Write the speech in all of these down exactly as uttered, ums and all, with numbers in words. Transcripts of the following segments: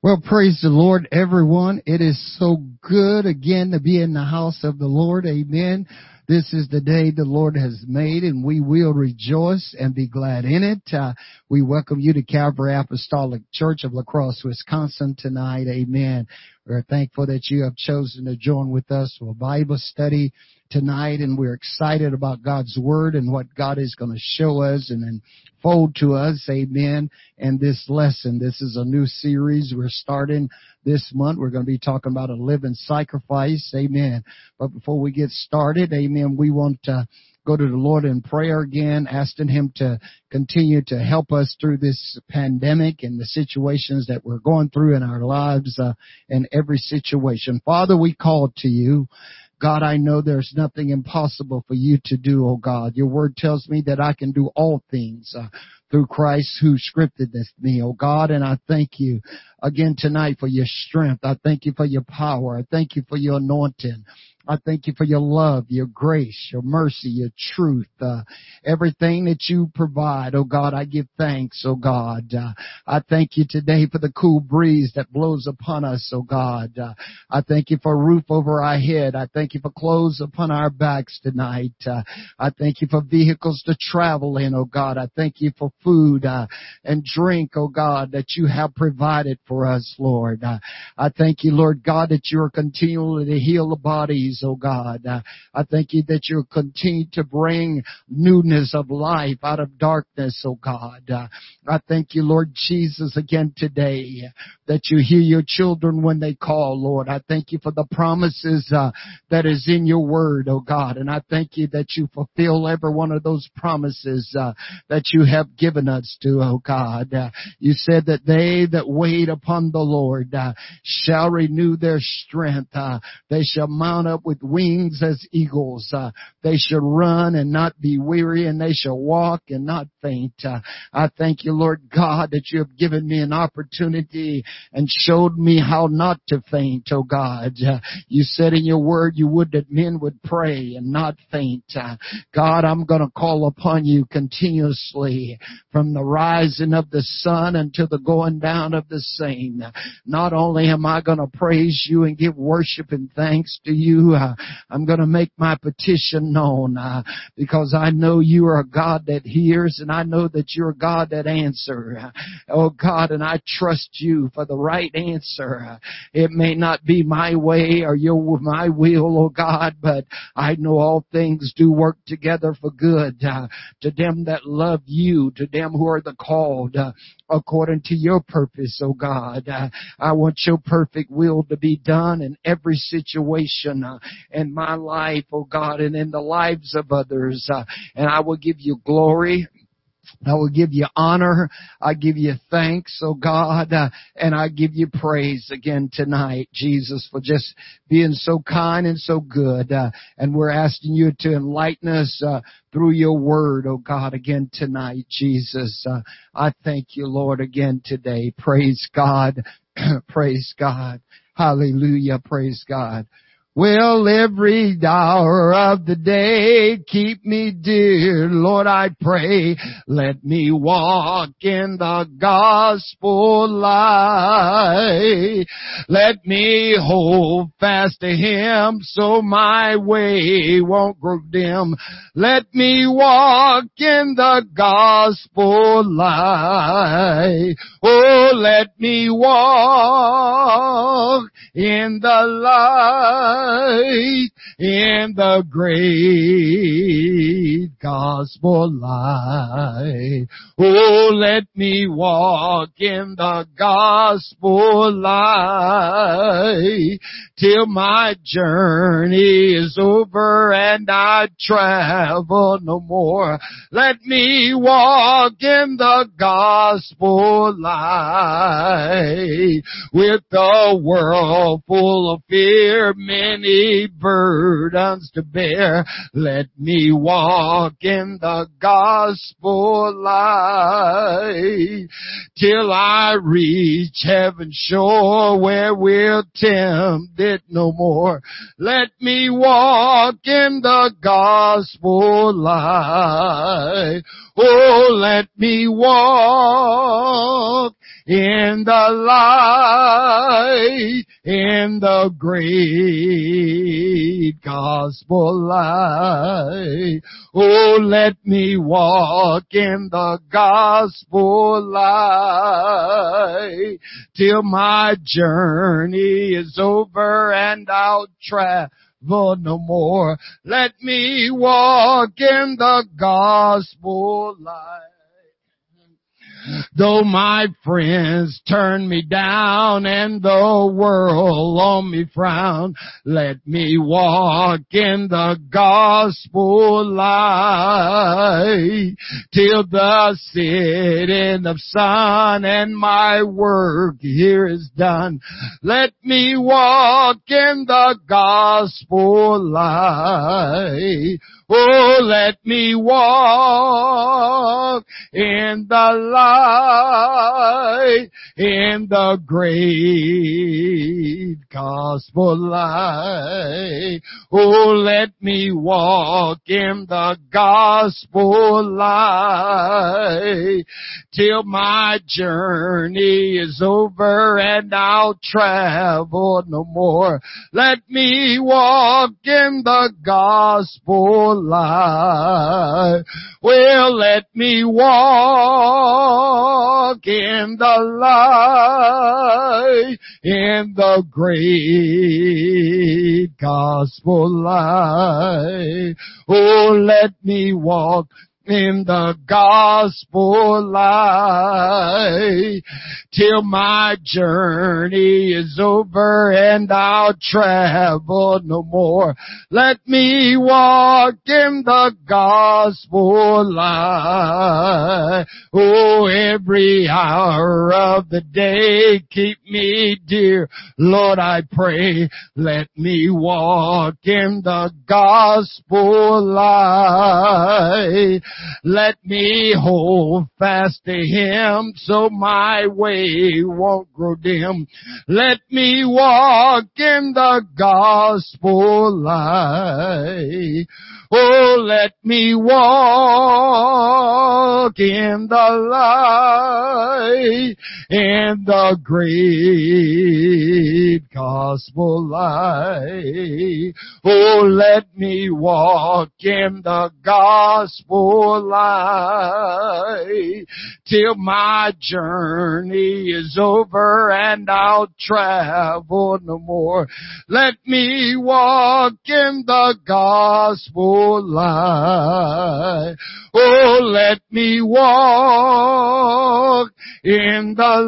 Well, praise the Lord, everyone. It is so good again to be in the house of the Lord. Amen. This is the day the Lord has made, and we will rejoice and be glad in it. Uh, we welcome you to Calvary Apostolic Church of La Crosse, Wisconsin tonight. Amen. We're thankful that you have chosen to join with us for a Bible study tonight, and we're excited about God's Word and what God is going to show us and unfold to us. Amen. And this lesson, this is a new series we're starting this month. We're going to be talking about a living sacrifice. Amen. But before we get started, amen, we want to go to the Lord in prayer again, asking Him to continue to help us through this pandemic and the situations that we're going through in our lives uh, and every situation. Father, we call to you. God, I know there's nothing impossible for you to do, oh God. Your word tells me that I can do all things uh, through Christ who strengthened me, oh God. And I thank you again tonight for your strength. I thank you for your power. I thank you for your anointing. I thank you for your love, your grace, your mercy, your truth, uh, everything that you provide. Oh, God, I give thanks, oh, God. Uh, I thank you today for the cool breeze that blows upon us, oh, God. Uh, I thank you for a roof over our head. I thank you for clothes upon our backs tonight. Uh, I thank you for vehicles to travel in, oh, God. I thank you for food uh, and drink, oh, God, that you have provided for us, Lord. Uh, I thank you, Lord God, that you are continually to heal the bodies. Oh God, uh, I thank you that you continue to bring newness of life out of darkness, oh God. Uh, I thank you, Lord Jesus, again today that you hear your children when they call, Lord. I thank you for the promises uh, that is in your word, oh God. And I thank you that you fulfill every one of those promises uh, that you have given us to, oh God. Uh, you said that they that wait upon the Lord uh, shall renew their strength. Uh, they shall mount up with wings as eagles. Uh, they shall run and not be weary, and they shall walk and not faint. Uh, I thank you, Lord God, that you have given me an opportunity and showed me how not to faint, oh God. Uh, you said in your word you would that men would pray and not faint. Uh, God, I'm going to call upon you continuously from the rising of the sun until the going down of the same. Not only am I going to praise you and give worship and thanks to you, Uh, I'm going to make my petition known uh, because I know you are a God that hears, and I know that you're a God that answers. Uh, oh, God, and I trust you for the right answer. Uh, it may not be my way or your my will, oh, God, but I know all things do work together for good uh, to them that love you, to them who are the called uh, according to your purpose, oh, God. Uh, I want your perfect will to be done in every situation in my life, oh God, and in the lives of others. Uh, and I will give you glory. I will give you honor. I give you thanks, oh God, uh, and I give you praise again tonight, Jesus, for just being so kind and so good. Uh, and we're asking you to enlighten us uh, through your word, oh God, again tonight, Jesus. Uh, I thank you, Lord, again today. Praise God. Praise God. Hallelujah. Praise God. Will every hour of the day keep me dear, Lord, I pray. Let me walk in the gospel light. Let me hold fast to Him so my way won't grow dim. Let me walk in the gospel light. Oh, let me walk in the light. In the great gospel light. Oh, let me walk in the gospel light till my journey is over and I travel no more. Let me walk in the gospel light with the world full of fear, men many burdens to bear. Let me walk in the gospel light till I reach heaven's shore where we're tempted no more. Let me walk in the gospel light. Oh, let me walk in the light, in the great gospel light. Oh, let me walk in the gospel light till my journey is over and I'll travel no more. Let me walk in the gospel light. Though my friends turn me down and the world on me frown, let me walk in the gospel light till the setting of sun and my work here is done. Let me walk in the gospel light. Oh, let me walk in the light, in the great gospel light. Oh, let me walk in the gospel light till my journey is over and I'll travel no more. Let me walk in the gospel light. Light. Well, let me walk in the light, in the great gospel light. Oh, let me walk in the gospel light till my journey is over and I'll travel no more. Let me walk in the gospel light. Oh, every hour of the day keep me dear, Lord, I pray. Let me walk in the gospel light. Let me hold fast to Him so my way won't grow dim. Let me walk in the gospel light. Oh, let me walk in the light, in the great gospel light. Oh, let me walk in the gospel light till my journey is over and I'll travel no more. Let me walk in the gospel light. Oh, let me walk in the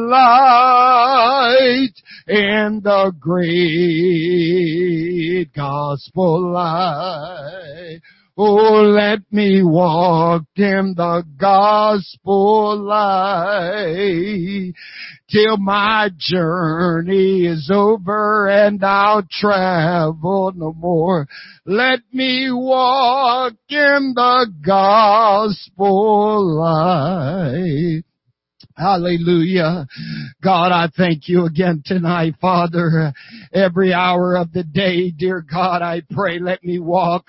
light, in the great gospel light. Oh, let me walk in the gospel light till my journey is over and I'll travel no more. Let me walk in the gospel light. Hallelujah. God, I thank you again tonight, Father. Every hour of the day, dear God, I pray, let me walk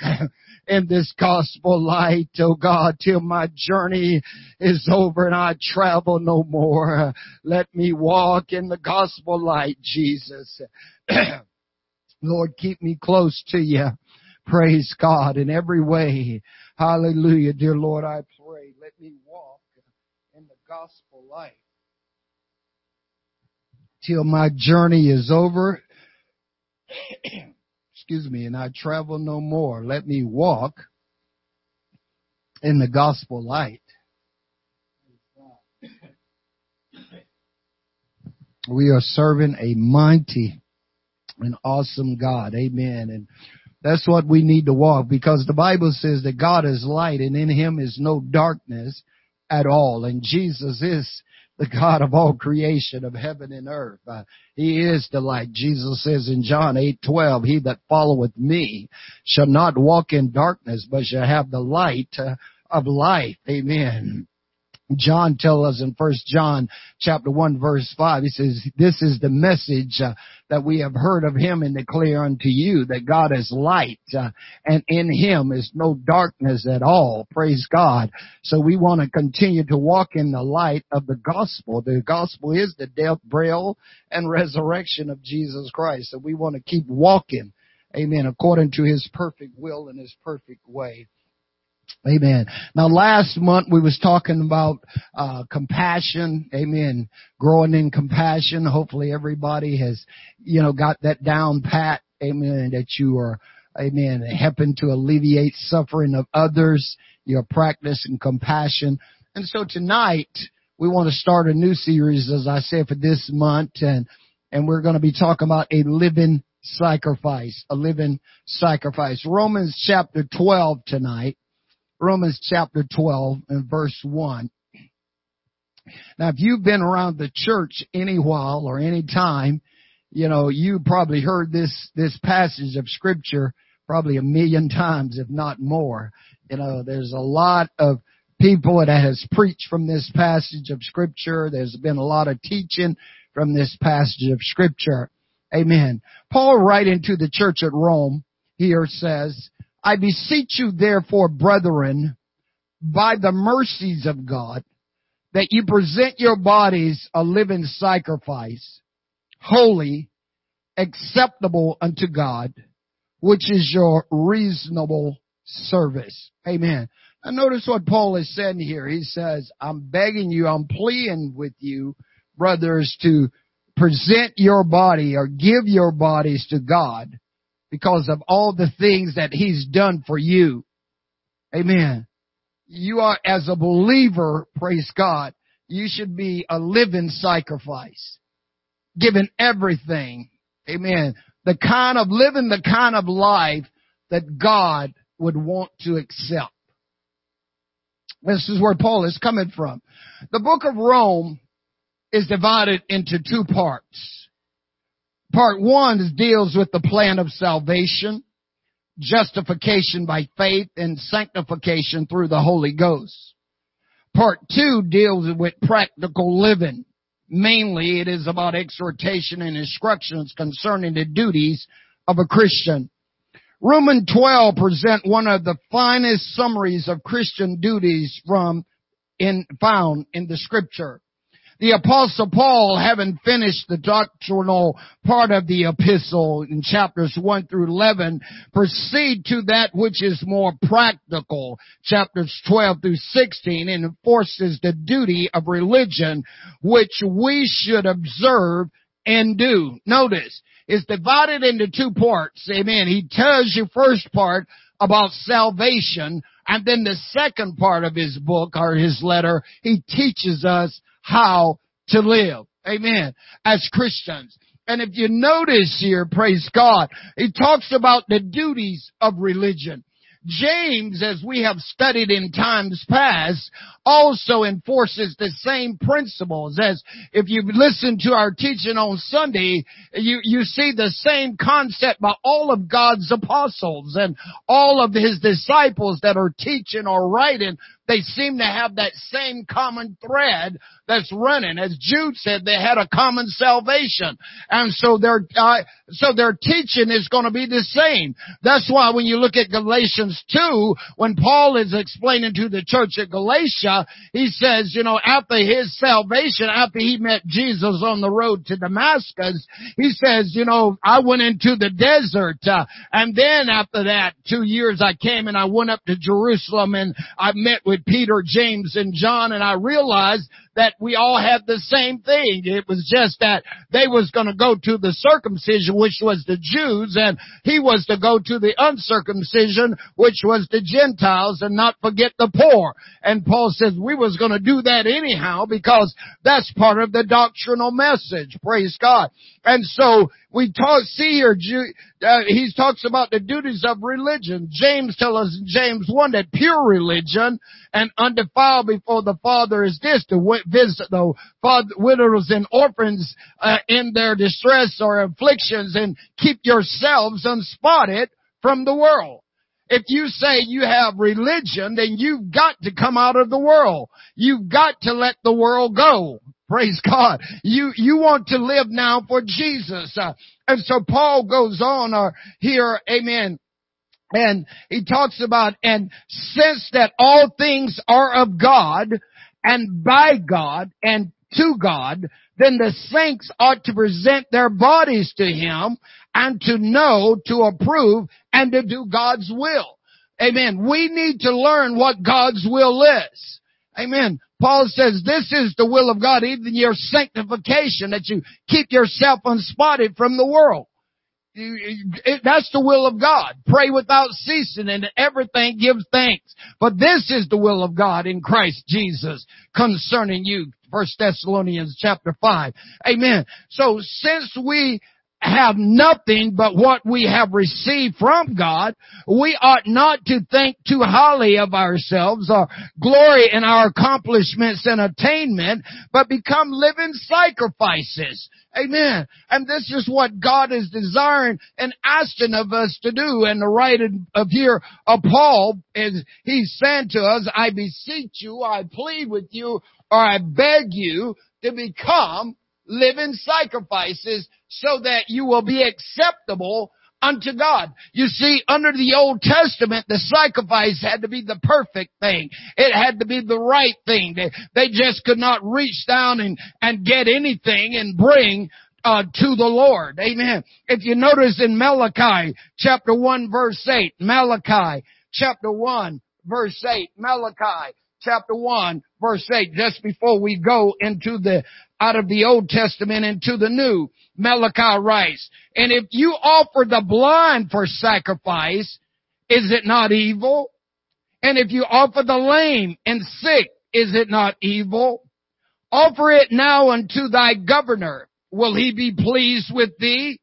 in this gospel light, oh God, till my journey is over and I travel no more. Let me walk in the gospel light, Jesus. Lord, keep me close to you. Praise God in every way. Hallelujah. Dear Lord, I pray, let me walk in the gospel light till my journey is over. Excuse me, and I travel no more. Let me walk in the gospel light. We are serving a mighty and awesome God. Amen. And that's what we need to walk, because the Bible says that God is light and in Him is no darkness at all. And Jesus is the God of all creation of heaven and earth. Uh, he is the light. Jesus says in John eight twelve, he that followeth me shall not walk in darkness, but shall have the light uh, of life. Amen. John tells us in First John chapter one, verse five, he says, this is the message uh, that we have heard of him and declare unto you, that God is light uh, and in him is no darkness at all. Praise God. So we want to continue to walk in the light of the gospel. The gospel is the death, burial, and resurrection of Jesus Christ. So we want to keep walking, amen, according to his perfect will and his perfect way. Amen. Now, last month we was talking about uh compassion. Amen. Growing in compassion. Hopefully everybody has, you know, got that down pat. Amen. That you are, amen, helping to alleviate suffering of others. You're practicing compassion. And so tonight we want to start a new series, as I said, for this month. And, and we're going to be talking about a living sacrifice, a living sacrifice. Romans chapter twelve tonight. Romans chapter twelve and verse one. Now, if you've been around the church any while or any time, you know, you probably heard this, this passage of scripture probably a million times, if not more. You know, there's a lot of people that has preached from this passage of scripture. There's been a lot of teaching from this passage of scripture. Amen. Paul, writing to the church at Rome here, says, I beseech you, therefore, brethren, by the mercies of God, that you present your bodies a living sacrifice, holy, acceptable unto God, which is your reasonable service. Amen. Now, notice what Paul is saying here. He says, I'm begging you, I'm pleading with you, brothers, to present your body or give your bodies to God, because of all the things that he's done for you. Amen. You are, as a believer, praise God, you should be a living sacrifice, giving everything. Amen. The kind of living, the kind of life that God would want to accept. This is where Paul is coming from. The book of Rome is divided into two parts. Part one deals with the plan of salvation, justification by faith, and sanctification through the Holy Ghost. Part two deals with practical living. Mainly, it is about exhortation and instructions concerning the duties of a Christian. Romans twelve presents one of the finest summaries of Christian duties from in, found in the scripture. The Apostle Paul, having finished the doctrinal part of the epistle in chapters one through eleven, proceed to that which is more practical, chapters twelve through sixteen, and enforces the duty of religion, which we should observe and do. Notice, it's divided into two parts. Amen. He tells you first part about salvation, and then the second part of his book or his letter, he teaches us how to live, amen, as Christians. And if you notice here, praise God, he talks about the duties of religion. James, as we have studied in times past, also enforces the same principles. As if you listen to our teaching on Sunday, you, you see the same concept by all of God's apostles and all of his disciples that are teaching or writing. They seem to have that same common thread that's running. As Jude said, they had a common salvation. And so their, uh, so their teaching is going to be the same. That's why when you look at Galatians two, when Paul is explaining to the church at Galatia, he says, you know, after his salvation, after he met Jesus on the road to Damascus, he says, you know, I went into the desert. Uh, and then after that, two years I came and I went up to Jerusalem and I met with Peter, James, and John, and I realized that we all had the same thing. It was just that they was going to go to the circumcision, which was the Jews, and he was to go to the uncircumcision, which was the Gentiles, and not forget the poor. And Paul says we was going to do that anyhow because that's part of the doctrinal message. Praise God. And so we talk, see here, uh, he talks about the duties of religion. James tells us in James one that pure religion and undefiled before the Father is this, to visit the widows and orphans uh, in their distress or afflictions, and keep yourselves unspotted from the world. If you say you have religion, then you've got to come out of the world. You've got to let the world go. Praise God. You, you want to live now for Jesus. Uh, and so Paul goes on uh, here. Amen. And he talks about, and since that all things are of God and by God and to God, then the saints ought to present their bodies to him and to know, to approve, and to do God's will. Amen. We need to learn what God's will is. Amen. Paul says this is the will of God, even your sanctification, that you keep yourself unspotted from the world. That's the will of God. Pray without ceasing, and everything give thanks. But this is the will of God in Christ Jesus concerning you. First Thessalonians chapter five. Amen. So since we have nothing but what we have received from God, we ought not to think too highly of ourselves or glory in our accomplishments and attainment, but become living sacrifices. Amen. And this is what God is desiring and asking of us to do. And the writing of here of Paul is, he's saying to us, I beseech you, I plead with you, or I beg you to become living sacrifices so that you will be acceptable unto God. You see, under the Old Testament, the sacrifice had to be the perfect thing. It had to be the right thing. They, they just could not reach down and, and get anything and bring Uh, to the Lord. Amen. If you notice in Malachi chapter one verse eight, Malachi chapter one verse eight, Malachi chapter one verse eight, just before we go into the, out of the Old Testament into the New, Malachi writes, and if you offer the blind for sacrifice, is it not evil? And if you offer the lame and sick, is it not evil? Offer it now unto thy governor. Will he be pleased with thee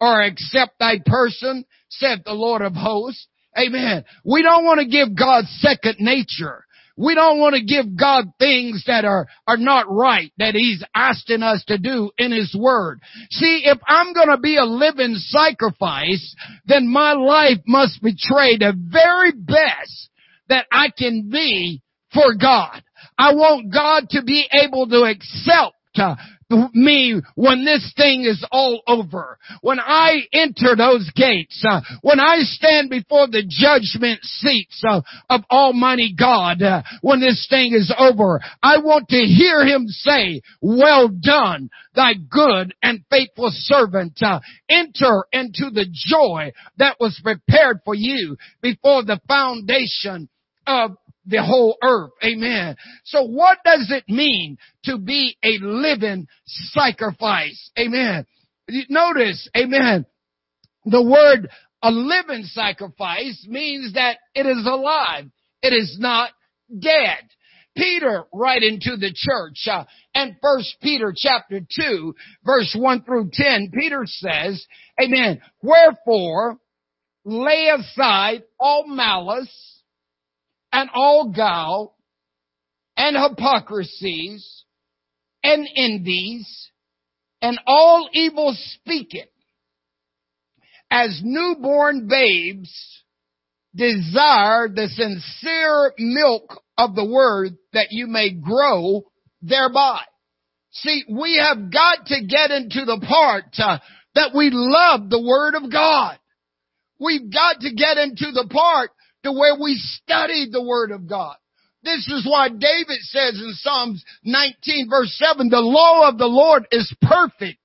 or accept thy person, saith the Lord of hosts? Amen. We don't want to give God second nature. We don't want to give God things that are, are not right, that he's asking us to do in his word. See, if I'm going to be a living sacrifice, then my life must betray the very best that I can be for God. I want God to be able to accept uh, me when this thing is all over. When I enter those gates, uh, when I stand before the judgment seats uh, of Almighty God, uh, when this thing is over, I want to hear him say, well done, thy good and faithful servant. Uh, enter into the joy that was prepared for you before the foundation of the whole earth. Amen. So what does it mean to be a living sacrifice? Amen. Notice, amen, the word a living sacrifice means that it is alive. It is not dead. Peter, writing to the church, uh, and First Peter chapter two, verse one through ten, Peter says, amen, wherefore lay aside all malice, and all guile, and hypocrisies, and envies, and all evil speaking, as newborn babes desire the sincere milk of the word, that you may grow thereby. See, we have got to get into the part uh, that we love the word of God. We've got to get into the part to where we study the word of God. This is why David says in Psalms nineteen verse seven, the law of the Lord is perfect.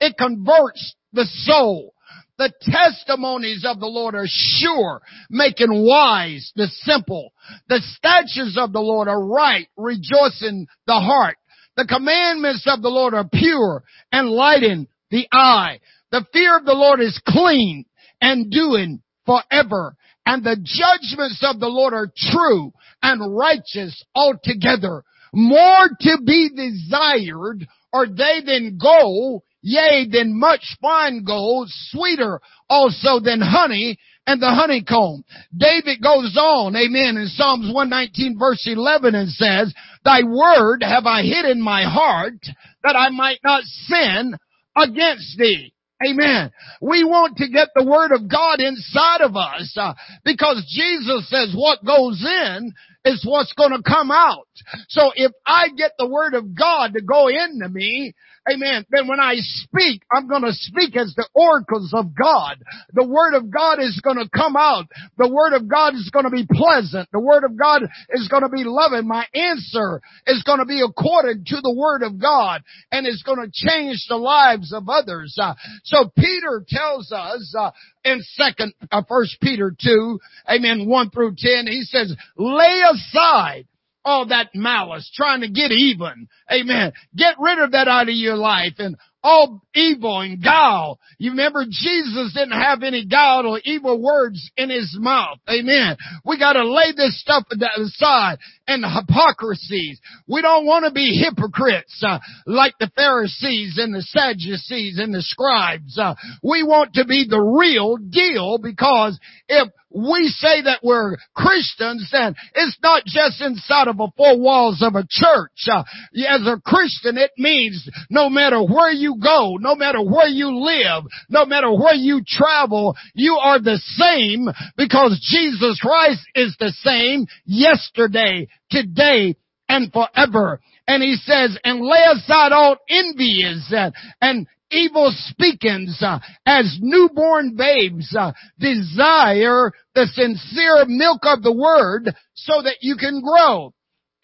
It converts the soul. The testimonies of the Lord are sure, making wise the simple. The statutes of the Lord are right, rejoicing the heart. The commandments of the Lord are pure, enlightening the eye. The fear of the Lord is clean, and doing forever. And the judgments of the Lord are true and righteous altogether. More to be desired are they than gold, yea, than much fine gold, sweeter also than honey and the honeycomb. David goes on, amen, in Psalms one nineteen verse eleven, and says, thy word have I hid in my heart, that I might not sin against thee. Amen. We want to get the Word of God inside of us uh, because Jesus says what goes in is what's going to come out. So if I get the Word of God to go into me, amen, then when I speak, I'm going to speak as the oracles of God. The Word of God is going to come out. The Word of God is going to be pleasant. The Word of God is going to be loving. My answer is going to be according to the Word of God, and it's going to change the lives of others. Uh, so Peter tells us uh, in second, uh, First Peter two, amen, one through ten, he says, lay aside all that malice, trying to get even. Amen. Get rid of that out of your life, and all evil and guile. You remember Jesus didn't have any guile or evil words in his mouth. Amen. We got to lay this stuff aside, and hypocrisies. We don't want to be hypocrites uh, like the Pharisees and the Sadducees and the scribes. Uh, we want to be the real deal, because if we say that we're Christians, then it's not just inside of the four walls of a church. Uh, as a Christian, it means no matter where you go, no matter where you live, no matter where you travel, you are the same, because Jesus Christ is the same yesterday, today, and forever. And he says, and lay aside all envies and, and evil speakings, uh, as newborn babes, uh, desire the sincere milk of the word, so that you can grow.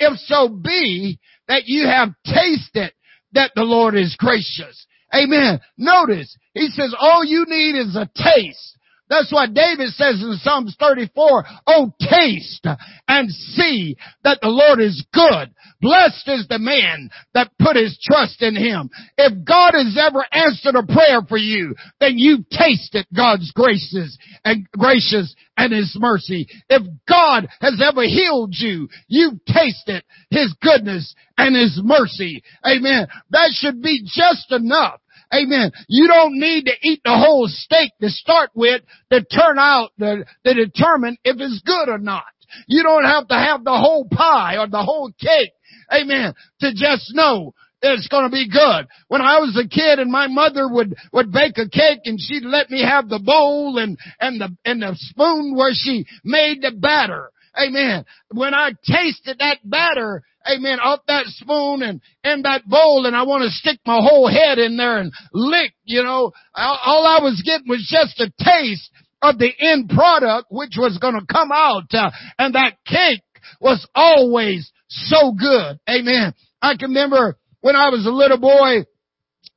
If so be that you have tasted that the Lord is gracious. Amen. Notice, he says, all you need is a taste. That's why David says in Psalms thirty-four, oh, taste and see that the Lord is good. Blessed is the man that put his trust in him. If God has ever answered a prayer for you, then you've tasted God's graces and gracious and his mercy. If God has ever healed you, you've tasted his goodness and his mercy. Amen. That should be just enough. Amen. You don't need to eat the whole steak to start with to turn out, to, to determine if it's good or not. You don't have to have the whole pie or the whole cake, amen, to just know it's going to be good. When I was a kid and my mother would, would bake a cake, and she'd let me have the bowl and, and the, and the spoon where she made the batter. Amen. When I tasted that batter, amen, off that spoon and in that bowl, and I want to stick my whole head in there and lick, you know, all I was getting was just a taste of the end product, which was going to come out. Uh, and that cake was always so good. Amen. I can remember when I was a little boy,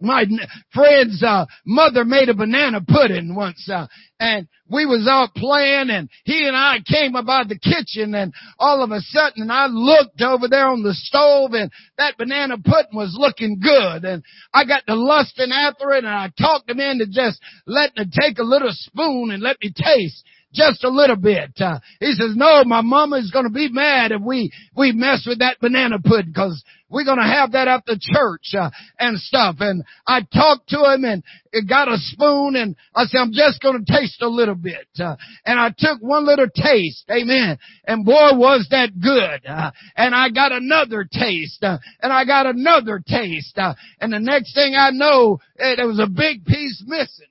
my friend's uh, mother made a banana pudding once, uh, and we was out playing, and he and I came about the kitchen, and all of a sudden I looked over there on the stove, and that banana pudding was looking good, and I got to lusting after it, and I talked him into just letting it take a little spoon and let me taste just a little bit. Uh, he says, no, my mama's going to be mad if we, we mess with that banana pudding, because we're going to have that after church uh, and stuff. And I talked to him, and it got a spoon, and I said, I'm just going to taste a little bit. Uh, and I took one little taste. Amen. And boy, was that good. Uh, and I got another taste. Uh, and I got another taste. Uh, and the next thing I know, hey, there was a big piece missing.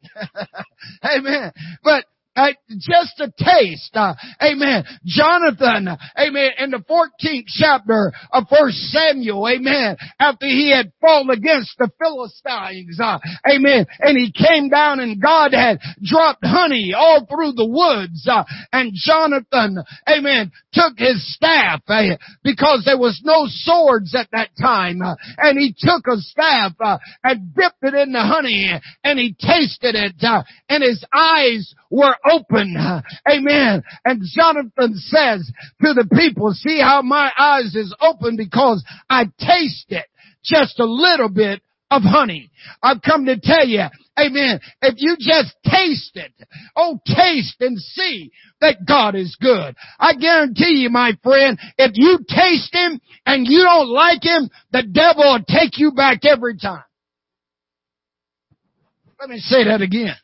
Amen. But Uh, just a taste, uh, amen. Jonathan, amen, in the fourteenth chapter of First Samuel, amen, after he had fallen against the Philistines, uh, amen, and he came down, and God had dropped honey all through the woods, uh, and Jonathan, amen, took his staff, uh, because there was no swords at that time, uh, and he took a staff uh, and dipped it in the honey, and he tasted it, uh, and his eyes were open. Amen. And Jonathan says to the people, see how my eyes is open, because I tasted just a little bit of honey. I've come to tell you, amen, if you just taste it, oh, taste and see that God is good. I guarantee you, my friend, if you taste him and you don't like him, the devil will take you back every time. Let me say that again.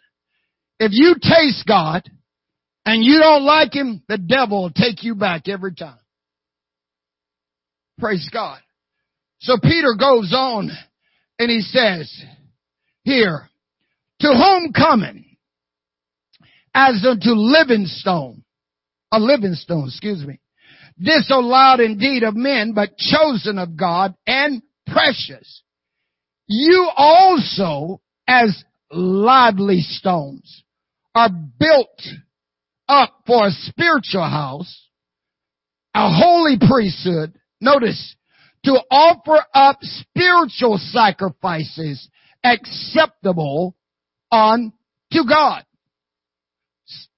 If you taste God and you don't like him, the devil will take you back every time. Praise God. So Peter goes on and he says here, to homecoming as unto living stone, a living stone, excuse me, disallowed indeed of men, but chosen of God and precious. You also, as lively stones, are built up for a spiritual house, a holy priesthood, notice, to offer up spiritual sacrifices acceptable unto God.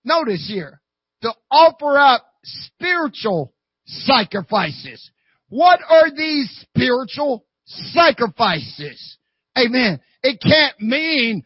Notice here, to offer up spiritual sacrifices. What are these spiritual sacrifices? Amen. It can't mean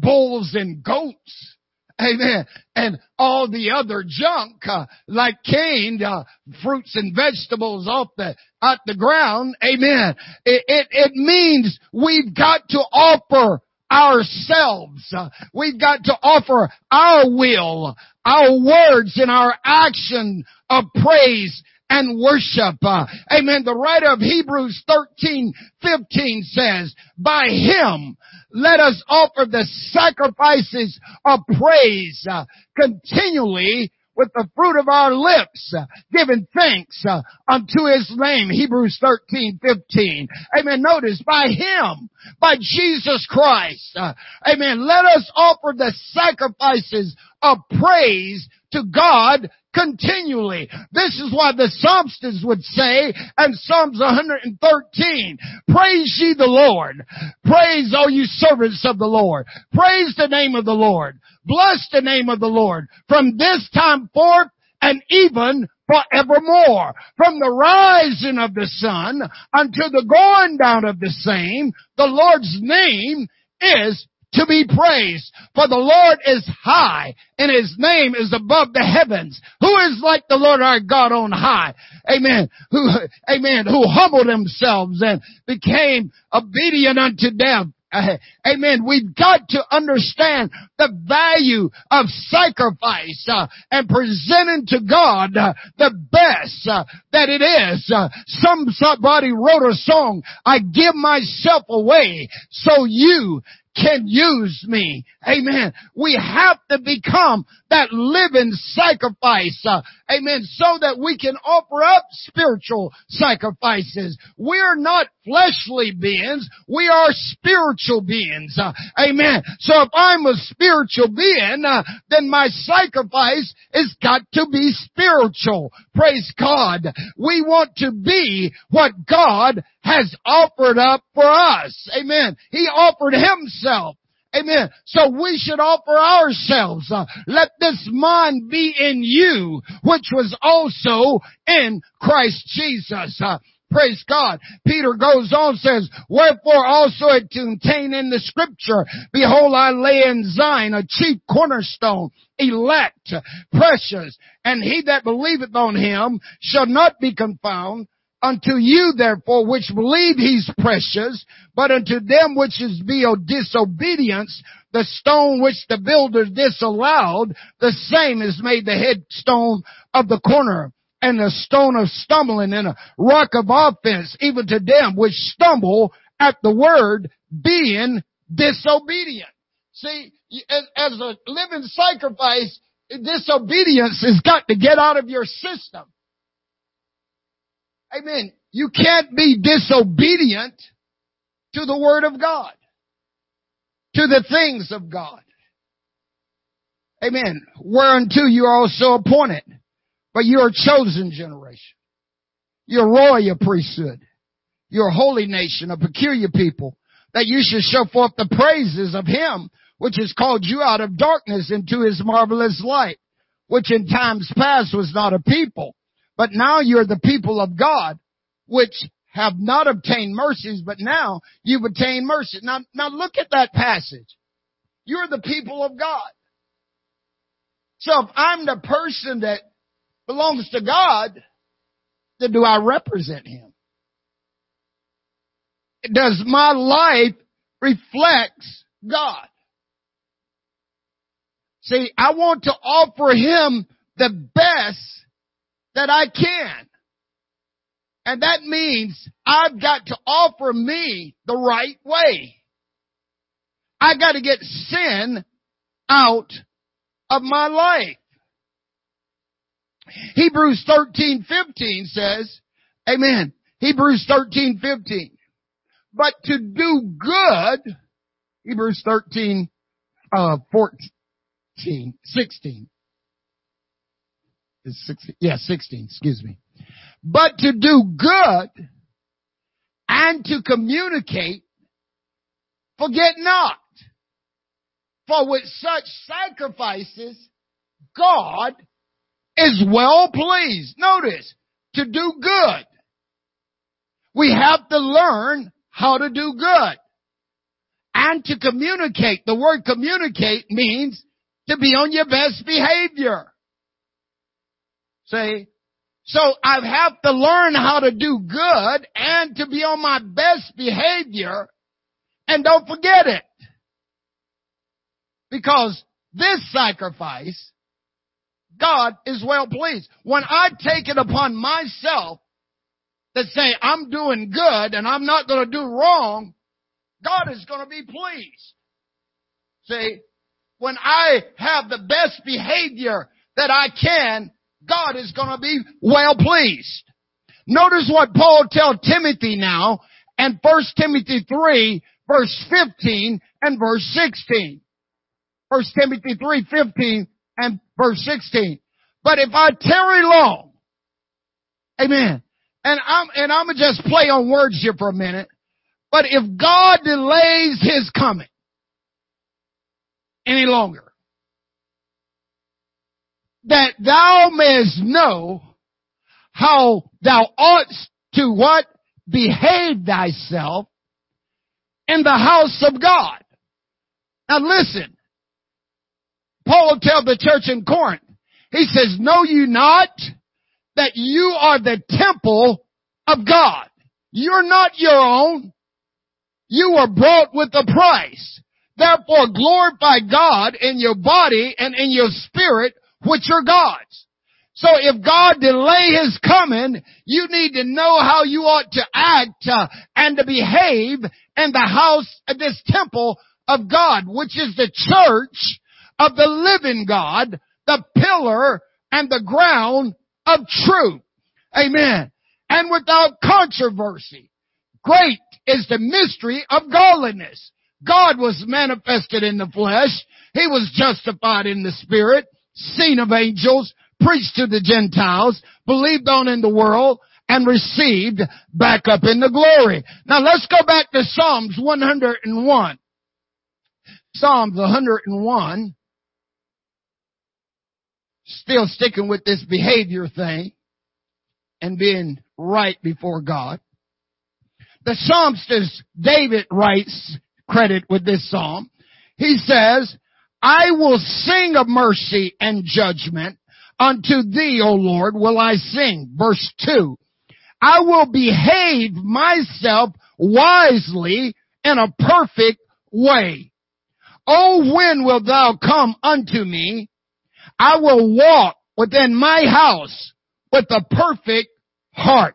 bulls and goats. Amen. And all the other junk, uh, like Cain, uh, fruits and vegetables off the, out the ground. Amen. It, it, it means we've got to offer ourselves. Uh, we've got to offer our will, our words and our action of praise and worship. Uh, amen. The writer of Hebrews thirteen fifteen says, by him let us offer the sacrifices of praise uh, continually with the fruit of our lips, uh, giving thanks uh, unto his name. Hebrews thirteen fifteen. Amen. Notice, by him, by Jesus Christ. Uh, amen. Let us offer the sacrifices of praise to God continually. This is why the psalmist would say in Psalms one hundred thirteen, praise ye the Lord. Praise, all you servants of the Lord. Praise the name of the Lord. Bless the name of the Lord from this time forth and even forevermore. From the rising of the sun until the going down of the same, the Lord's name is to be praised, for the Lord is high, and his name is above the heavens. Who is like the Lord our God on high? Amen. Who, amen. Who humbled themselves and became obedient unto death. Amen. We've got to understand the value of sacrifice uh, and presenting to God uh, the best uh, that it is. Uh, some, somebody wrote a song, I give myself away so you can use me. Amen. We have to become that living sacrifice. Uh, amen. So that we can offer up spiritual sacrifices. We're not fleshly beings. We are spiritual beings. Uh, amen. So if I'm a spiritual being, uh, then my sacrifice has got to be spiritual. Praise God. We want to be what God has offered up for us. Amen. He offered himself. Amen. So we should offer ourselves. Uh, let this mind be in you, which was also in Christ Jesus. Uh, Praise God. Peter goes on, says, wherefore also it contained in the scripture, behold, I lay in Zion a chief cornerstone, elect, precious, and he that believeth on him shall not be confounded. Unto you, therefore, which believe he's precious, but unto them which is be of disobedience, the stone which the builders disallowed, the same is made the headstone of the corner, and a stone of stumbling and a rock of offense, even to them which stumble at the word, being disobedient. See, as a living sacrifice, disobedience has got to get out of your system. Amen. You can't be disobedient to the word of God, to the things of God. Amen. Whereunto you are also appointed. But you're a chosen generation. You're a royal priesthood. You're a holy nation, a peculiar people, that you should show forth the praises of him which has called you out of darkness into his marvelous light, which in times past was not a people. But now you're the people of God, which have not obtained mercies, but now you've obtained mercy. Now, now look at that passage. You're the people of God. So if I'm the person that belongs to God, then do I represent him? Does my life reflect God? See, I want to offer him the best that I can. And that means I've got to offer me the right way. I got to get sin out of my life. Hebrews thirteen fifteen says, amen, Hebrews thirteen fifteen. But to do good, Hebrews thirteen, uh, fourteen, sixteen. It's sixteen, yeah, sixteen, excuse me. But to do good and to communicate, forget not. For with such sacrifices, God is well pleased. Notice, to do good. We have to learn how to do good. And to communicate. The word communicate means to be on your best behavior. See? So I have to learn how to do good and to be on my best behavior. And don't forget it. Because this sacrifice, God is well pleased. When I take it upon myself to say I'm doing good and I'm not going to do wrong, God is going to be pleased. See, when I have the best behavior that I can, God is going to be well pleased. Notice what Paul tells Timothy now in First Timothy three, verse fifteen and verse sixteen. First Timothy three, fifteen and verse sixteen. But if I tarry long, amen, and I'm, and I'm going to just play on words here for a minute. But if God delays his coming any longer, that thou mayest know how thou oughtest to what? Behave thyself in the house of God. Now listen, Paul tells the church in Corinth, he says, know you not that you are the temple of God? You're not your own. You were bought with a price. Therefore glorify God in your body and in your spirit, which are God's. So if God delay his coming, you need to know how you ought to act uh, and to behave in the house of this temple of God, which is the church of the living God, the pillar and the ground of truth. Amen. And without controversy, great is the mystery of godliness. God was manifested in the flesh. He was justified in the spirit, seen of angels, preached to the Gentiles, believed on in the world, and received back up in the glory. Now let's go back to Psalms one oh one. Psalms one oh one. Still sticking with this behavior thing and being right before God. The psalmist David writes, credit with this psalm. He says, I will sing of mercy and judgment. Unto thee, O Lord, will I sing. Verse two. I will behave myself wisely in a perfect way. O when wilt thou come unto me? I will walk within my house with a perfect heart.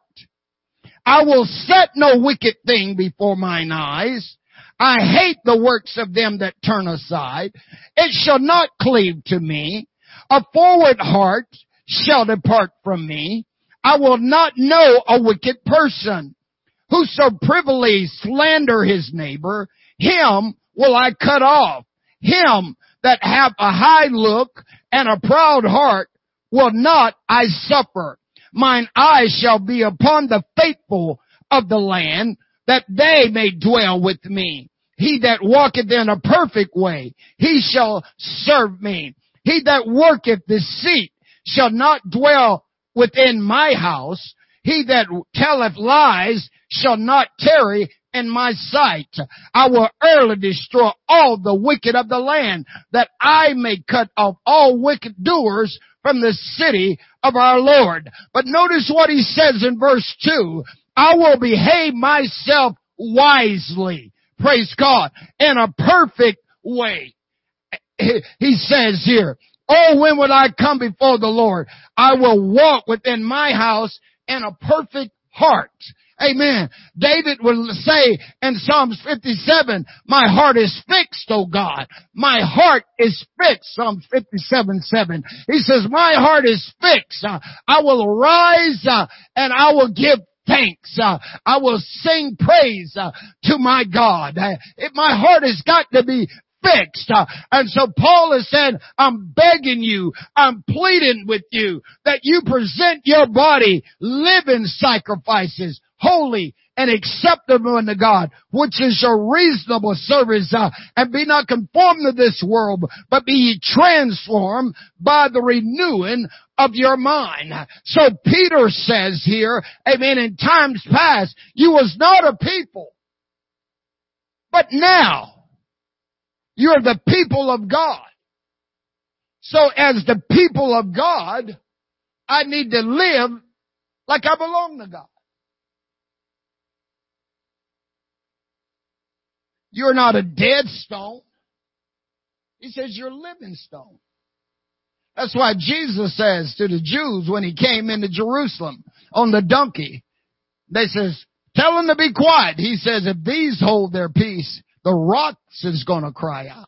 I will set no wicked thing before mine eyes. I hate the works of them that turn aside. It shall not cleave to me. A forward heart shall depart from me. I will not know a wicked person. Whoso privily slander his neighbor, him will I cut off. Him that hath a high look and a proud heart will not I suffer. Mine eyes shall be upon the faithful of the land, that they may dwell with me. He that walketh in a perfect way, he shall serve me. He that worketh deceit shall not dwell within my house. He that telleth lies shall not tarry in my sight. I will early destroy all the wicked of the land, that I may cut off all wicked doers from the city of our Lord. But notice what he says in verse two. I will behave myself wisely, praise God, in a perfect way. He says here, oh, when will I come before the Lord? I will walk within my house in a perfect heart. Amen. David will say in Psalms fifty-seven, my heart is fixed, O God. My heart is fixed. Psalms fifty-seven, seven. He says, my heart is fixed. Uh, I will rise uh, and I will give thanks. Uh, I will sing praise uh, to my God. Uh, if my heart has got to be fixed. Uh, and so Paul is saying, I'm begging you, I'm pleading with you that you present your body, living sacrifices, holy and acceptable unto God, which is your reasonable service, uh, and be not conformed to this world, but be ye transformed by the renewing of your mind. So Peter says here, amen, in times past, you was not a people, but now you are the people of God. So as the people of God, I need to live like I belong to God. You're not a dead stone. He says you're a living stone. That's why Jesus says to the Jews when he came into Jerusalem on the donkey, they says, tell them to be quiet. He says, if these hold their peace, the rocks is going to cry out.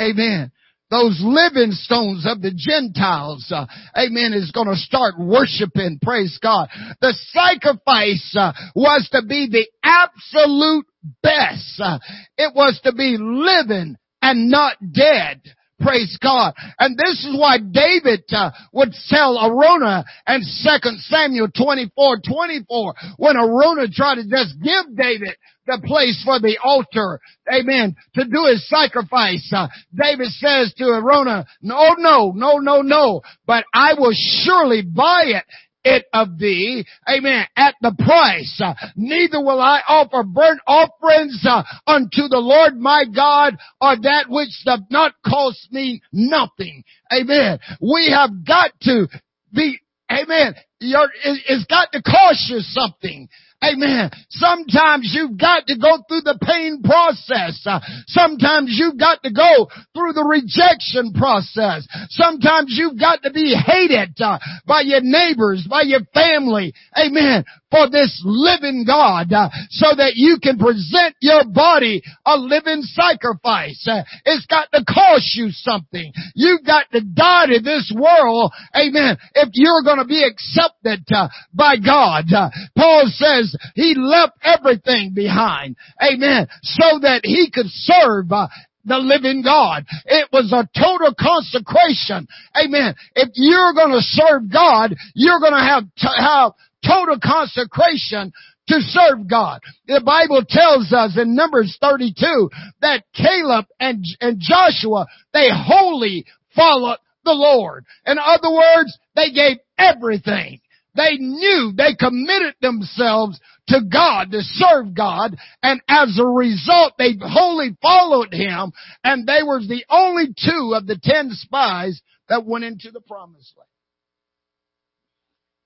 Amen. Those living stones of the Gentiles, uh, amen, is going to start worshiping. Praise God. The sacrifice uh, was to be the absolute best. Uh, it was to be living and not dead. Praise God. And this is why David uh, would tell Araunah in Second Samuel twenty-four, twenty-four, when Araunah tried to just give David the place for the altar, amen, to do his sacrifice. Uh, David says to Araunah, no, no, no, no, no, but I will surely buy it. It of thee, amen, at the price. Uh, neither will I offer burnt offerings uh, unto the Lord my God, or that which doth not cost me nothing. Amen. We have got to be, amen, Your, it, it's got to cost you something. Amen. Sometimes you've got to go through the pain process. Uh, sometimes you've got to go through the rejection process. Sometimes you've got to be hated uh, by your neighbors, by your family. Amen. For this living God, uh, so that you can present your body a living sacrifice. Uh, it's got to cost you something. You've got to die to this world. Amen. If you're going to be accepted That, uh, by God. Uh, Paul says he left everything behind. Amen. So that he could serve uh, the living God. It was a total consecration. Amen. If you're going to serve God, you're going to have to have total consecration to serve God. The Bible tells us in Numbers thirty-two that Caleb and, and Joshua, they wholly followed the Lord. In other words, they gave everything. They knew, they committed themselves to God, to serve God, and as a result, they wholly followed him, and they were the only two of the ten spies that went into the promised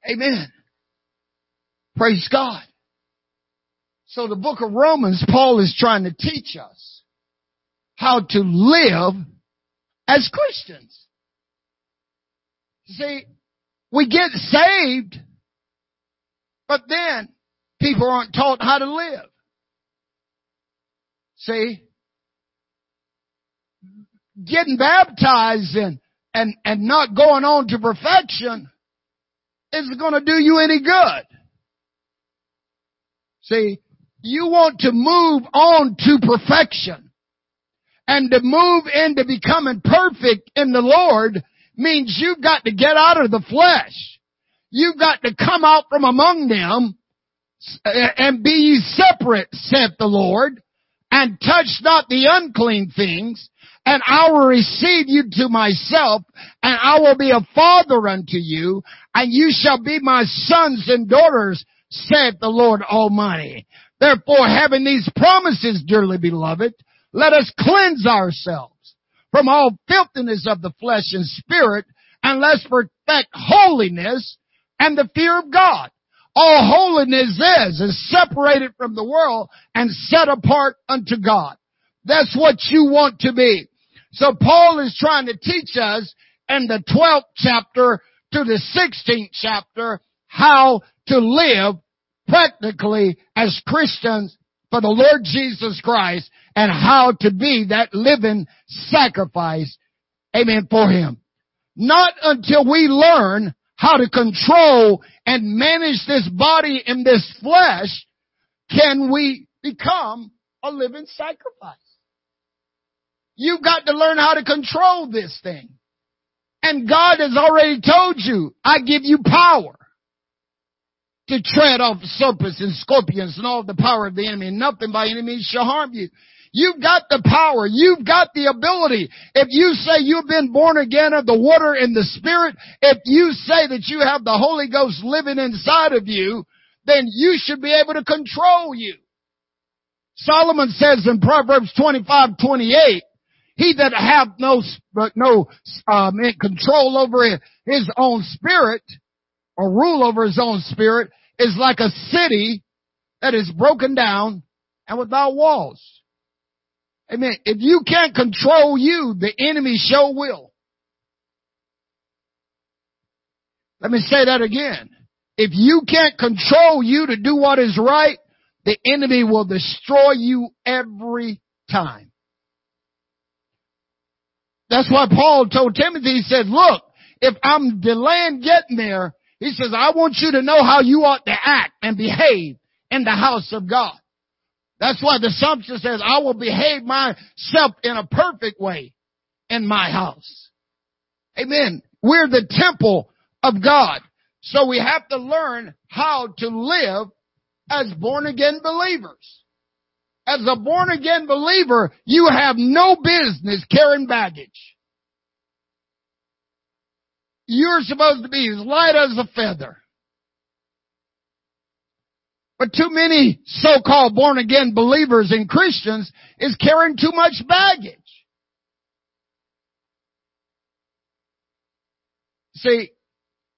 land. Amen. Praise God. So the book of Romans, Paul is trying to teach us how to live as Christians. See, we get saved, but then people aren't taught how to live. See, getting baptized and, and, and not going on to perfection isn't going to do you any good. See, you want to move on to perfection, and to move into becoming perfect in the Lord means you've got to get out of the flesh. You've got to come out from among them and be ye separate, saith the Lord, and touch not the unclean things, and I will receive you to myself, and I will be a father unto you, and you shall be my sons and daughters, saith the Lord Almighty. Therefore, having these promises, dearly beloved, let us cleanse ourselves from all filthiness of the flesh and spirit, and let's perfect holiness and the fear of God. All holiness is, is separated from the world and set apart unto God. That's what you want to be. So Paul is trying to teach us in the twelfth chapter to the sixteenth chapter how to live practically as Christians for the Lord Jesus Christ and how to be that living sacrifice, amen, for Him. Not until we learn how to control and manage this body and this flesh can we become a living sacrifice. You've got to learn how to control this thing. And God has already told you, I give you power to tread off serpents and scorpions and all the power of the enemy. Nothing by any means shall harm you. You've got the power. You've got the ability. If you say you've been born again of the water and the Spirit, if you say that you have the Holy Ghost living inside of you, then you should be able to control you. Solomon says in Proverbs twenty-five twenty-eight, he that hath no no um, control over his own spirit or rule over his own spirit is like a city that is broken down and without walls. Amen. If you can't control you, the enemy sure will. Let me say that again. If you can't control you to do what is right, the enemy will destroy you every time. That's why Paul told Timothy, he said, look, if I'm delaying getting there, he says, I want you to know how you ought to act and behave in the house of God. That's why the Psalmist says, I will behave myself in a perfect way in my house. Amen. We're the temple of God. So we have to learn how to live as born-again believers. As a born-again believer, you have no business carrying baggage. You're supposed to be as light as a feather. But too many so-called born-again believers and Christians is carrying too much baggage. See,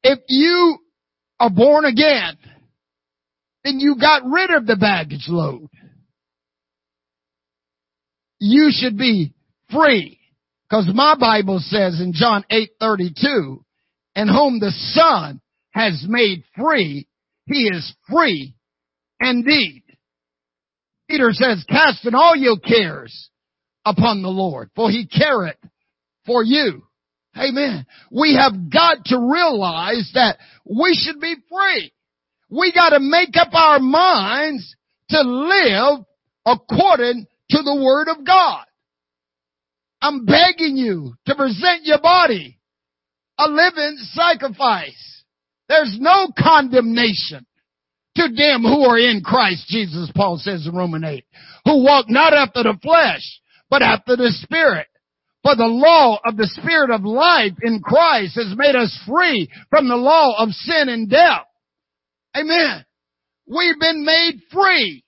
if you are born again, then you got rid of the baggage load. You should be free. Because my Bible says in John eight thirty-two, in whom the Son has made free, He is free indeed. Peter says, casting all your cares upon the Lord, for He careth for you. Amen. We have got to realize that we should be free. We got to make up our minds to live according to the Word of God. I'm begging you to present your body a living sacrifice. There's no condemnation to them who are in Christ Jesus, Paul says in Romans eight, who walk not after the flesh, but after the Spirit. For the law of the Spirit of life in Christ has made us free from the law of sin and death. Amen. We've been made free.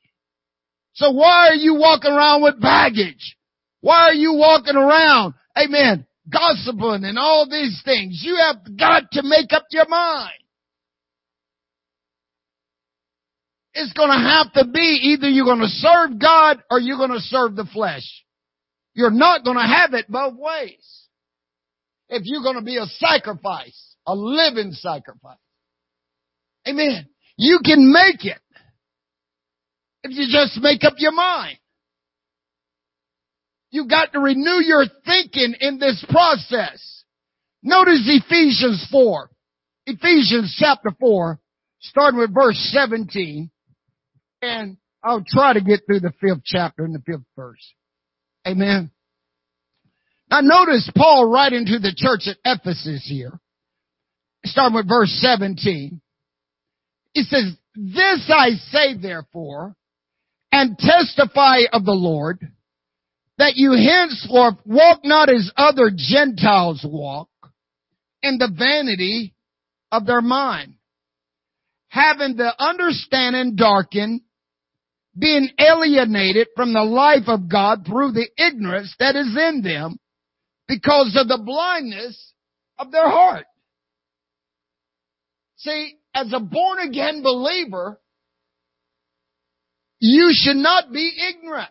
So why are you walking around with baggage? Why are you walking around, amen, gossiping and all these things? You have got to make up your mind. It's going to have to be either you're going to serve God or you're going to serve the flesh. You're not going to have it both ways. If you're going to be a sacrifice, a living sacrifice. Amen. You can make it if you just make up your mind. You got to renew your thinking in this process. Notice Ephesians four. Ephesians chapter four, starting with verse seventeen. And I'll try to get through the fifth chapter and the fifth verse. Amen. Now notice Paul writing to the church at Ephesus here, starting with verse seventeen. He says, this I say therefore, and testify of the Lord, that you henceforth walk not as other Gentiles walk, in the vanity of their mind, having the understanding darkened, being alienated from the life of God through the ignorance that is in them, because of the blindness of their heart. See, as a born-again believer, you should not be ignorant.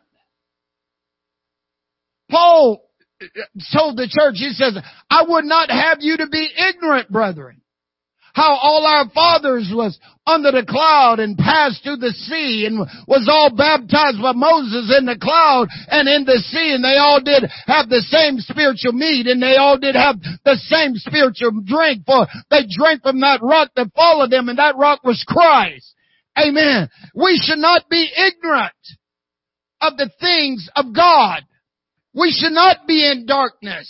Paul told the church, he says, I would not have you to be ignorant, brethren, how all our fathers was under the cloud and passed through the sea and was all baptized by Moses in the cloud and in the sea, and they all did have the same spiritual meat and they all did have the same spiritual drink, for they drank from that rock that followed them, and that rock was Christ. Amen. We should not be ignorant of the things of God. We should not be in darkness.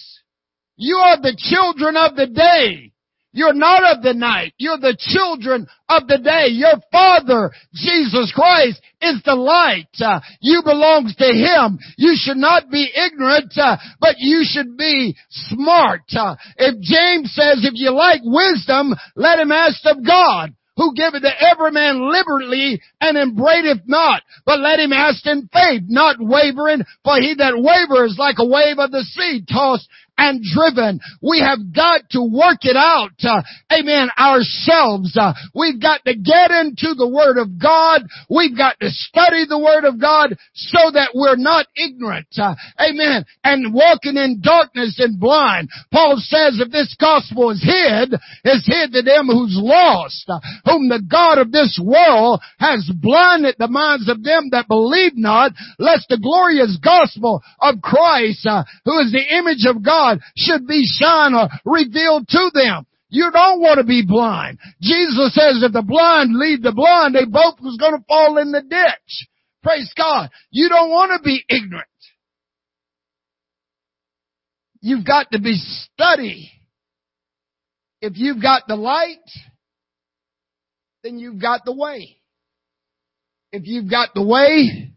You are the children of the day. You're not of the night. You're the children of the day. Your Father, Jesus Christ, is the light. Uh, you belong to Him. You should not be ignorant, uh, but you should be smart. Uh, if James says, if you like wisdom, let him ask of God, who giveth to every man liberally and upbraideth not, but let him ask in faith, not wavering, for he that wavers is like a wave of the sea, tossed and driven. We have got to work it out, uh, amen, ourselves. Uh, we've got to get into the Word of God. We've got to study the Word of God so that we're not ignorant, uh, amen, and walking in darkness and blind. Paul says, if this gospel is hid, it's hid to them who's lost, uh, whom the God of this world has blinded the minds of them that believe not, lest the glorious gospel of Christ, uh, who is the image of God, should be shown or revealed to them. You don't want to be blind. Jesus says if the blind lead the blind, they both was going to fall in the ditch. Praise God. You don't want to be ignorant. You've got to be study. If you've got the light, then you've got the way. If you've got the way,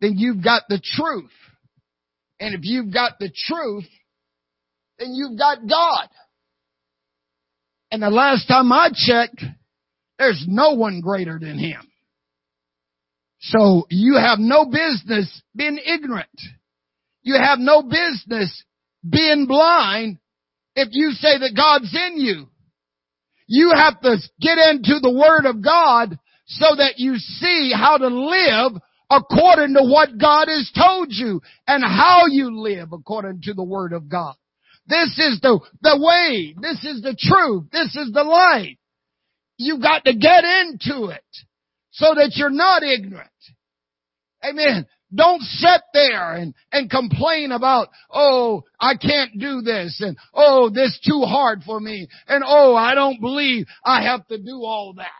then you've got the truth. And if you've got the truth, then you've got God. And the last time I checked, there's no one greater than Him. So you have no business being ignorant. You have no business being blind if you say that God's in you. You have to get into the Word of God so that you see how to live according to what God has told you and how you live according to the Word of God. This is the, the way. This is the truth. This is the light. You got to get into it so that you're not ignorant. Amen. Don't sit there and, and complain about, oh, I can't do this, and oh, this is too hard for me, and oh, I don't believe I have to do all that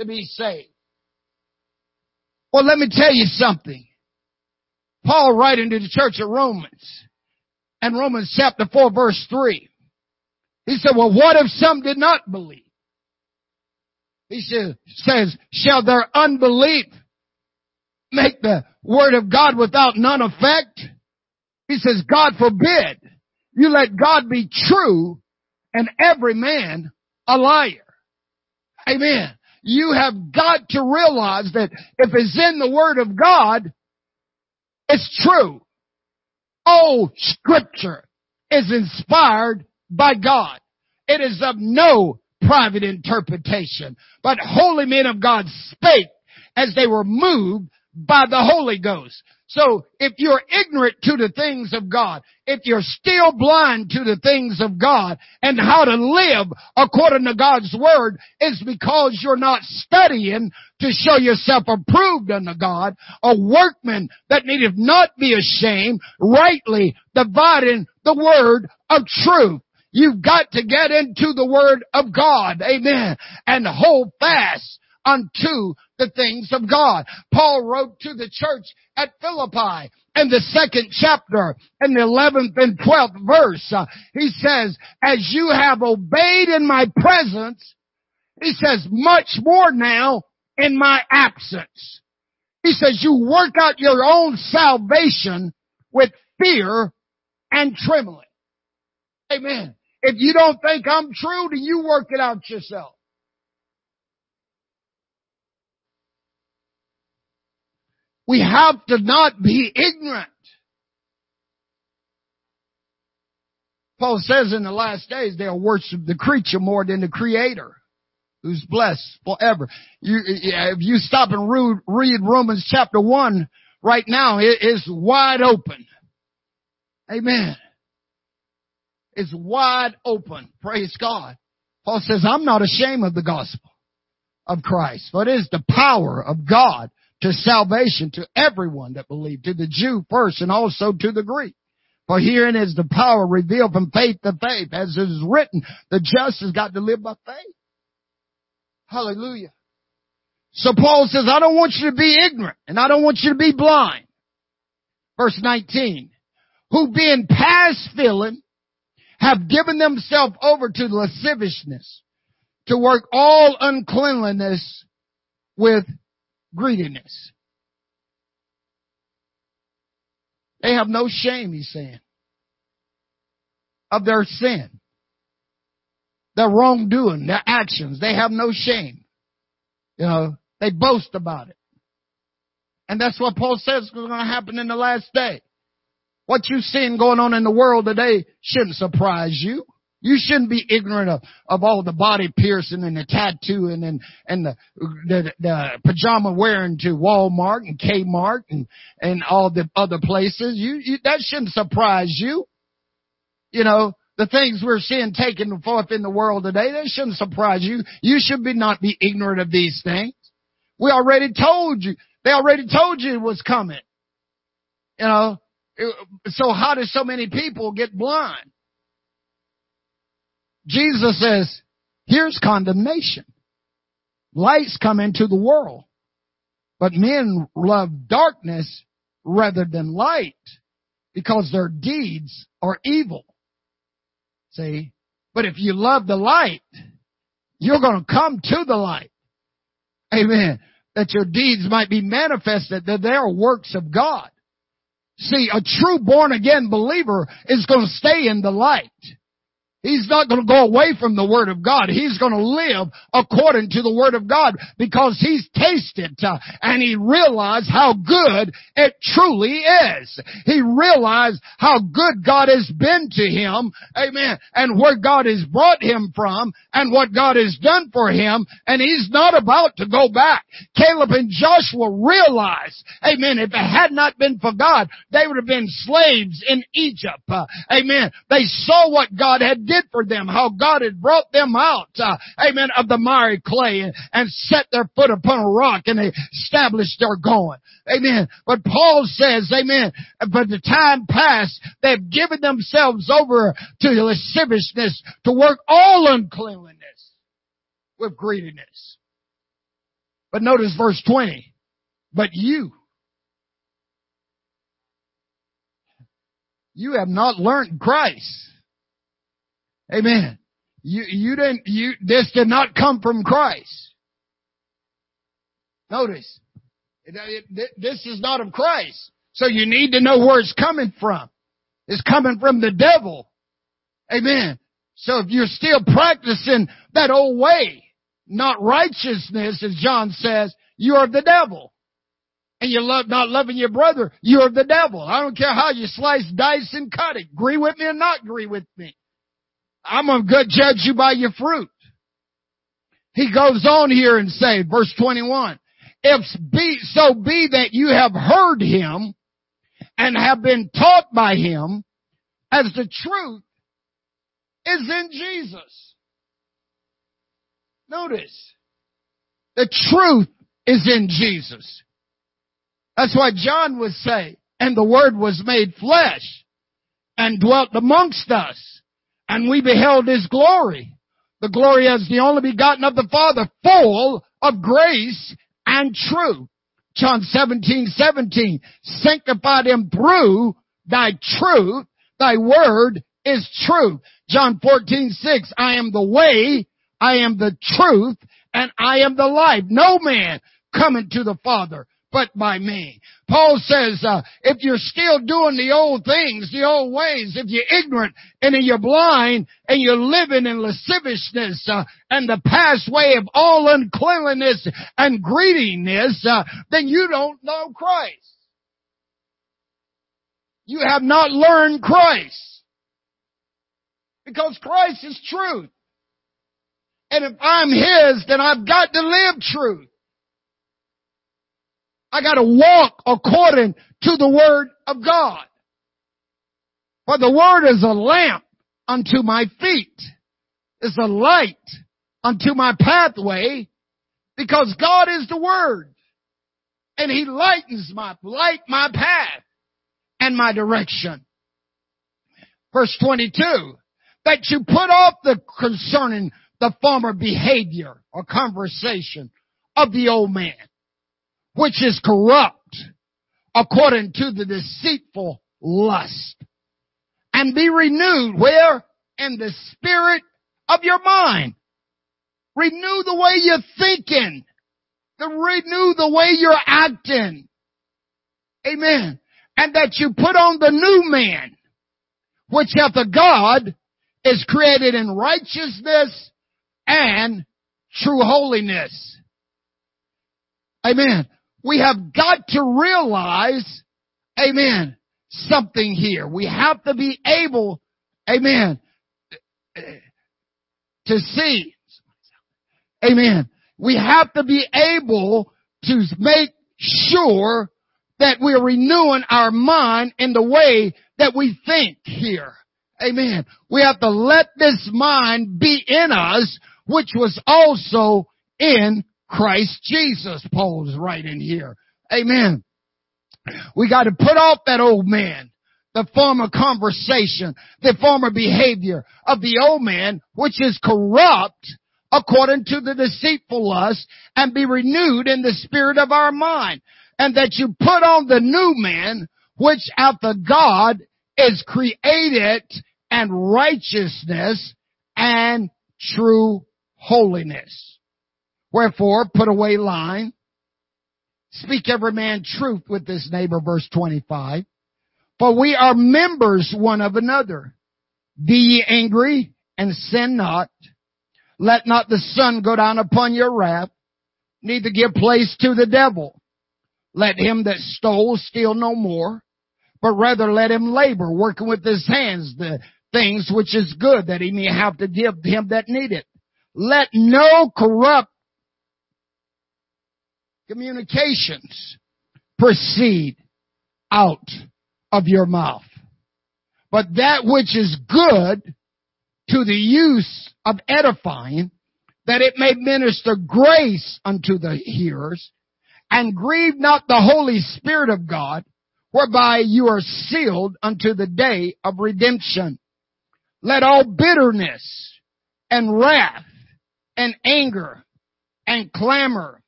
to be saved. Well, let me tell you something. Paul writing to the church of Romans, and Romans chapter four, verse three. He said, well, what if some did not believe? He says, shall their unbelief make the word of God without none effect? He says, God forbid. You let God be true and every man a liar. Amen. You have got to realize that if it's in the Word of God, it's true. All Scripture is inspired by God. It is of no private interpretation, but holy men of God spake as they were moved by the Holy Ghost. So if you're ignorant to the things of God, if you're still blind to the things of God and how to live according to God's Word, it's because you're not studying to show yourself approved unto God, a workman that needeth not be ashamed, rightly dividing the word of truth. You've got to get into the Word of God, amen, and hold fast unto the things of God. Paul wrote to the church at Philippi in the second chapter in the eleventh and twelfth verse. Uh, he says, as you have obeyed in my presence, he says, much more now in my absence. He says, you work out your own salvation with fear and trembling. Amen. If you don't think I'm true, then you work it out yourself. We have to not be ignorant. Paul says in the last days they'll worship the creature more than the Creator, who's blessed forever. You, if you stop and read, read Romans chapter one right now, it is wide open. Amen. It's wide open. Praise God. Paul says, I'm not ashamed of the gospel of Christ, for it is the power of God to salvation to everyone that believes, to the Jew first and also to the Greek. For herein is the power revealed from faith to faith. As it is written, the just has got to live by faith. Hallelujah. So Paul says, I don't want you to be ignorant and I don't want you to be blind. Verse nineteen, who being past feeling have given themselves over to lasciviousness to work all uncleanliness with greediness. They have no shame, he's saying, of their sin, their wrongdoing, their actions. They have no shame. You know, they boast about it. And that's what Paul says is going to happen in the last day. What you've seen going on in the world today shouldn't surprise you. You shouldn't be ignorant of, of all the body piercing and the tattooing and, and the, the, the pajama wearing to Walmart and Kmart and, and all the other places. You, you, that shouldn't surprise you. You know, the things we're seeing taken forth in the world today, that shouldn't surprise you. You should be not be ignorant of these things. We already told you. They already told you it was coming. You know, so how do so many people get blind? Jesus says, here's condemnation. Light's come into the world, but men love darkness rather than light because their deeds are evil. See, but if you love the light, you're going to come to the light. Amen. That your deeds might be manifested, that they are works of God. See, a true born again believer is going to stay in the light. He's not going to go away from the Word of God. He's going to live according to the Word of God because he's tasted and he realized how good it truly is. He realized how good God has been to him, amen, and where God has brought him from and what God has done for him, and he's not about to go back. Caleb and Joshua realized, amen, if it had not been for God, they would have been slaves in Egypt, uh, amen. They saw what God had done. Did for them, how God had brought them out, uh, amen, of the miry clay and, and set their foot upon a rock and they established their going. Amen. But Paul says, amen, but the time past, they've given themselves over to lasciviousness to work all uncleanliness with greediness. But notice verse twenty, but you, you have not learned Christ. Amen. You, you didn't, you, this did not come from Christ. Notice, it, it, this is not of Christ. So you need to know where it's coming from. It's coming from the devil. Amen. So if you're still practicing that old way, not righteousness, as John says, you are the devil. And you love, not loving your brother, you are the devil. I don't care how you slice, dice, and cut it. Agree with me or not agree with me. I'm going to judge you by your fruit. He goes on here and say, verse twenty-one, if be, so be that you have heard him and have been taught by him as the truth is in Jesus. Notice, the truth is in Jesus. That's why John would say, and the word was made flesh and dwelt amongst us. And we beheld his glory, the glory as the only begotten of the Father, full of grace and truth. John seventeen seventeen, sanctify them through thy truth. Thy word is truth. John fourteen six, I am the way, I am the truth, and I am the life. No man cometh to the Father but by me. Paul says, uh, if you're still doing the old things, the old ways, if you're ignorant and you're blind and you're living in lasciviousness uh, and the past way of all uncleanliness and greediness, uh, then you don't know Christ. You have not learned Christ because Christ is truth. And if I'm his, then I've got to live truth. I got to walk according to the word of God. For the word is a lamp unto my feet is a light unto my pathway, because God is the Word, and He lightens my, light my path and my direction. Verse twenty-two, that you put off the concerning the former behavior or conversation of the old man, which is corrupt according to the deceitful lust, and be renewed where? In the spirit of your mind. Renew the way you're thinking. The renew the way you're acting. Amen. And that you put on the new man, which after God is created in righteousness and true holiness. Amen. We have got to realize, amen, something here. We have to be able, amen, to see. Amen. We have to be able to make sure that we're renewing our mind in the way that we think here. Amen. We have to let this mind be in us, which was also in Christ Jesus, Paul's right in here. Amen. We got to put off that old man, the former conversation, the former behavior of the old man, which is corrupt according to the deceitful lust, and be renewed in the spirit of our mind. And that you put on the new man, which after God is created in righteousness and true holiness. Wherefore, put away lying. Speak every man truth with his neighbor, verse twenty-five. For we are members one of another. Be ye angry and sin not. Let not the sun go down upon your wrath, neither give place to the devil. Let him that stole steal no more, but rather let him labor, working with his hands the things which is good, that he may have to give him that needeth. Let no corrupt communications proceed out of your mouth, but that which is good to the use of edifying, that it may minister grace unto the hearers, and grieve not the Holy Spirit of God, whereby you are sealed unto the day of redemption. Let all bitterness and wrath and anger and clamor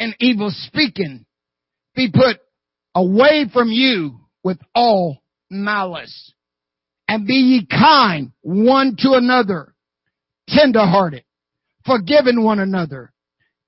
and evil speaking be put away from you with all malice. And be ye kind one to another, tenderhearted, forgiving one another,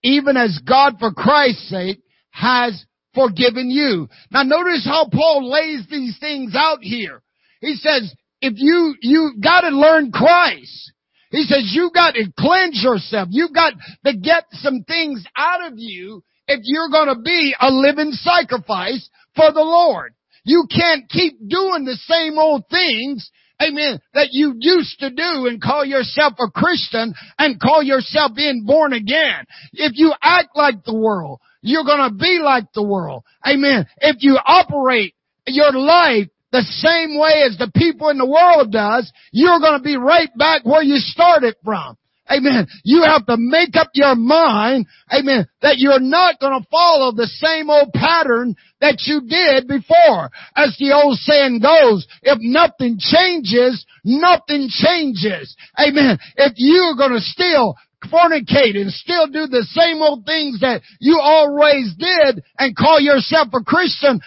even as God for Christ's sake has forgiven you. Now notice how Paul lays these things out here. He says, if you, you gotta learn Christ. He says, you gotta cleanse yourself. You got to get some things out of you if you're gonna be a living sacrifice for the Lord. You can't keep doing the same old things, amen, that you used to do and call yourself a Christian and call yourself being born again. If you act like the world, you're going to be like the world. Amen. If you operate your life the same way as the people in the world does, you're going to be right back where you started from. Amen. You have to make up your mind, amen, that you're not going to follow the same old pattern that you did before. As the old saying goes, if nothing changes, nothing changes. Amen. If you're going to still fornicate and still do the same old things that you always did and call yourself a Christian,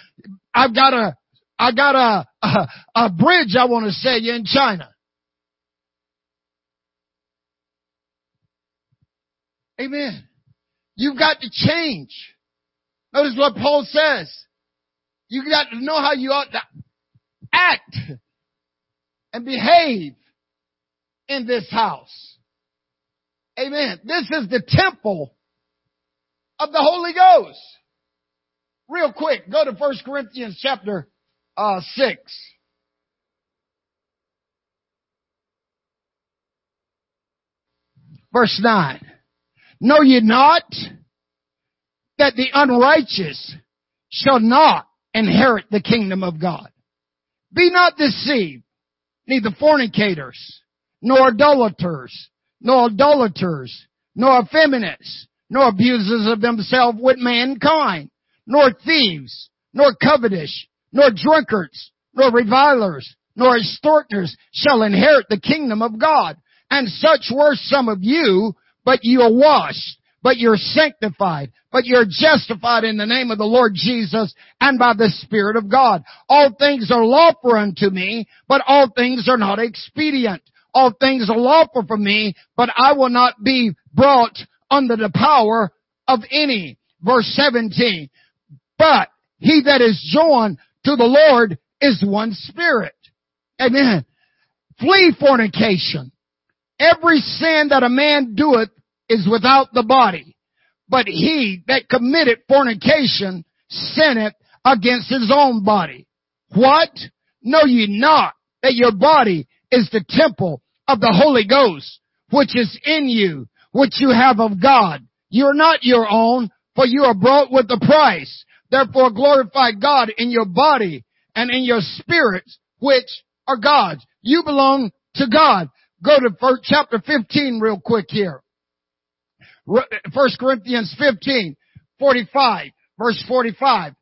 I've got a, I got a, a, a bridge I want to sell you in China. Amen. You've got to change. Notice what Paul says. You've got to know how you ought to act and behave in this house. Amen. This is the temple of the Holy Ghost. Real quick, go to First Corinthians chapter uh, six. Verse nine. Know ye not that the unrighteous shall not inherit the kingdom of God? Be not deceived, neither fornicators, nor idolaters, no idolaters, nor effeminates, nor abusers of themselves with mankind, nor thieves, nor covetous, nor drunkards, nor revilers, nor extortioners shall inherit the kingdom of God. And such were some of you, but you are washed, but you're sanctified, but you're justified in the name of the Lord Jesus and by the Spirit of God. All things are lawful unto me, but all things are not expedient. All things are lawful for me, but I will not be brought under the power of any. Verse seventeen, but he that is joined to the Lord is one spirit. Amen. Flee fornication. Every sin that a man doeth is without the body, but he that committed fornication sinneth against his own body. What? Know ye not that your body is the temple of the Holy Ghost, which is in you, which you have of God? You are not your own, for you are bought with a price. Therefore glorify God in your body and in your spirits, which are God's. You belong to God. Go to first, chapter fifteen real quick here. First Corinthians fifteen, forty-five, verse forty-five.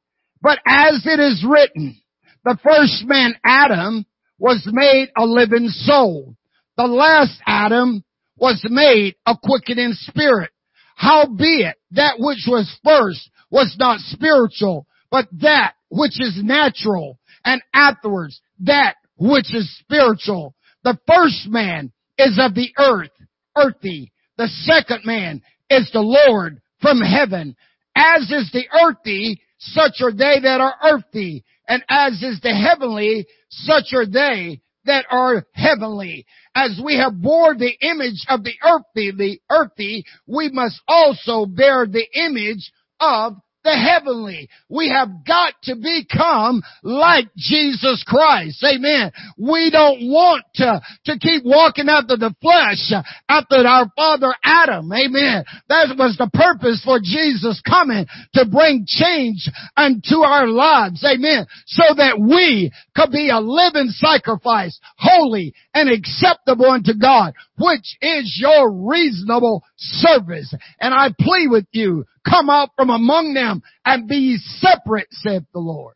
But as it is written, the first man Adam was made a living soul. The last Adam was made a quickening spirit. Howbeit, that which was first was not spiritual, but that which is natural, and afterwards that which is spiritual. The first man is of the earth, earthy. The second man is the Lord from heaven. As is the earthy, such are they that are earthy. And as is the heavenly, such are they that are heavenly. As we have bore the image of the earthy, the earthy, we must also bear the image of the heavenly. We have got to become like Jesus Christ. Amen. We don't want to, to keep walking after the flesh, after our father Adam. Amen. That was the purpose for Jesus coming, to bring change unto our lives. Amen. So that we could be a living sacrifice, holy and acceptable unto God, which is your reasonable service. And I plead with you, come out from among them and be separate, saith the Lord.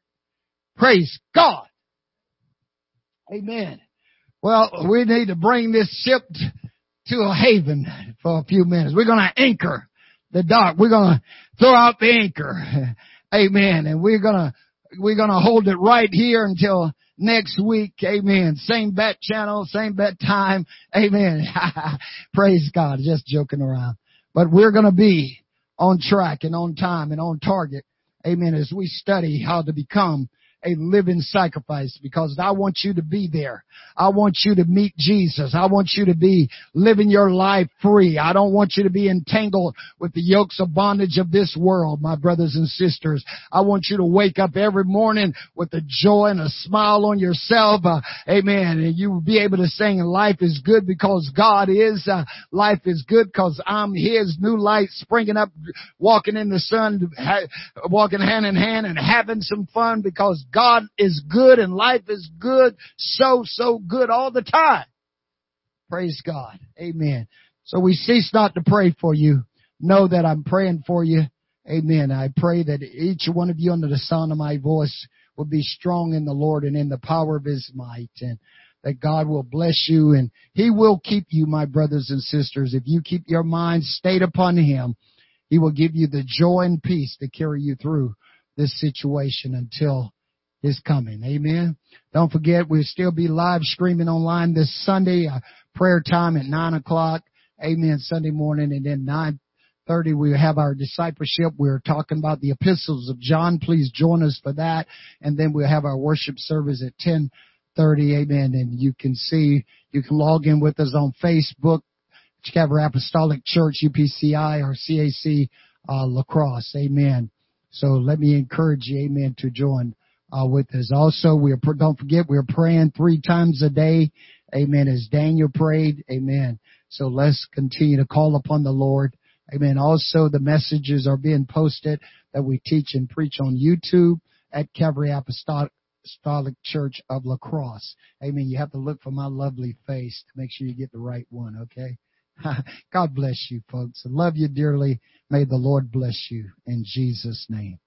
Praise God. Amen. Well, we need to bring this ship to a haven for a few minutes. We're going to anchor the dock. We're going to throw out the anchor. Amen. And we're going to, we're going to hold it right here until next week. Amen. Same bat channel, same bat time. Amen. Praise God. Just joking around. But we're going to be on track and on time and on target. Amen. As we study how to become a living sacrifice, because I want you to be there. I want you to meet Jesus. I want you to be living your life free. I don't want you to be entangled with the yokes of bondage of this world, my brothers and sisters. I want you to wake up every morning with a joy and a smile on yourself. Uh, amen. And you will be able to sing, life is good because God is. Uh, life is good because I'm His. New light springing up, walking in the sun, ha- walking hand in hand and having some fun because God is good and life is good, so, so good all the time. Praise God. Amen. So we cease not to pray for you. Know that I'm praying for you. Amen. I pray that each one of you under the sound of my voice will be strong in the Lord and in the power of His might, and that God will bless you and He will keep you, my brothers and sisters. If you keep your mind stayed upon Him, He will give you the joy and peace to carry you through this situation until is coming. Amen. Don't forget, we'll still be live streaming online this Sunday, uh, prayer time at nine o'clock. Amen. Sunday morning, and then nine thirty, we have our discipleship. We're talking about the epistles of John. Please join us for that. And then we'll have our worship service at ten thirty. Amen. And you can see, you can log in with us on Facebook, Calvary Apostolic Church, U P C I, or C A C, uh, La Crosse. Amen. So let me encourage you, amen, to join Uh, with us. Also, we are, don't forget, we're praying three times a day. Amen. As Daniel prayed. Amen. So let's continue to call upon the Lord. Amen. Also, the messages are being posted that we teach and preach on YouTube at Calvary Apostolic Church of La Crosse. Amen. You have to look for my lovely face to make sure you get the right one. Okay. God bless you, folks. I love you dearly. May the Lord bless you in Jesus' name.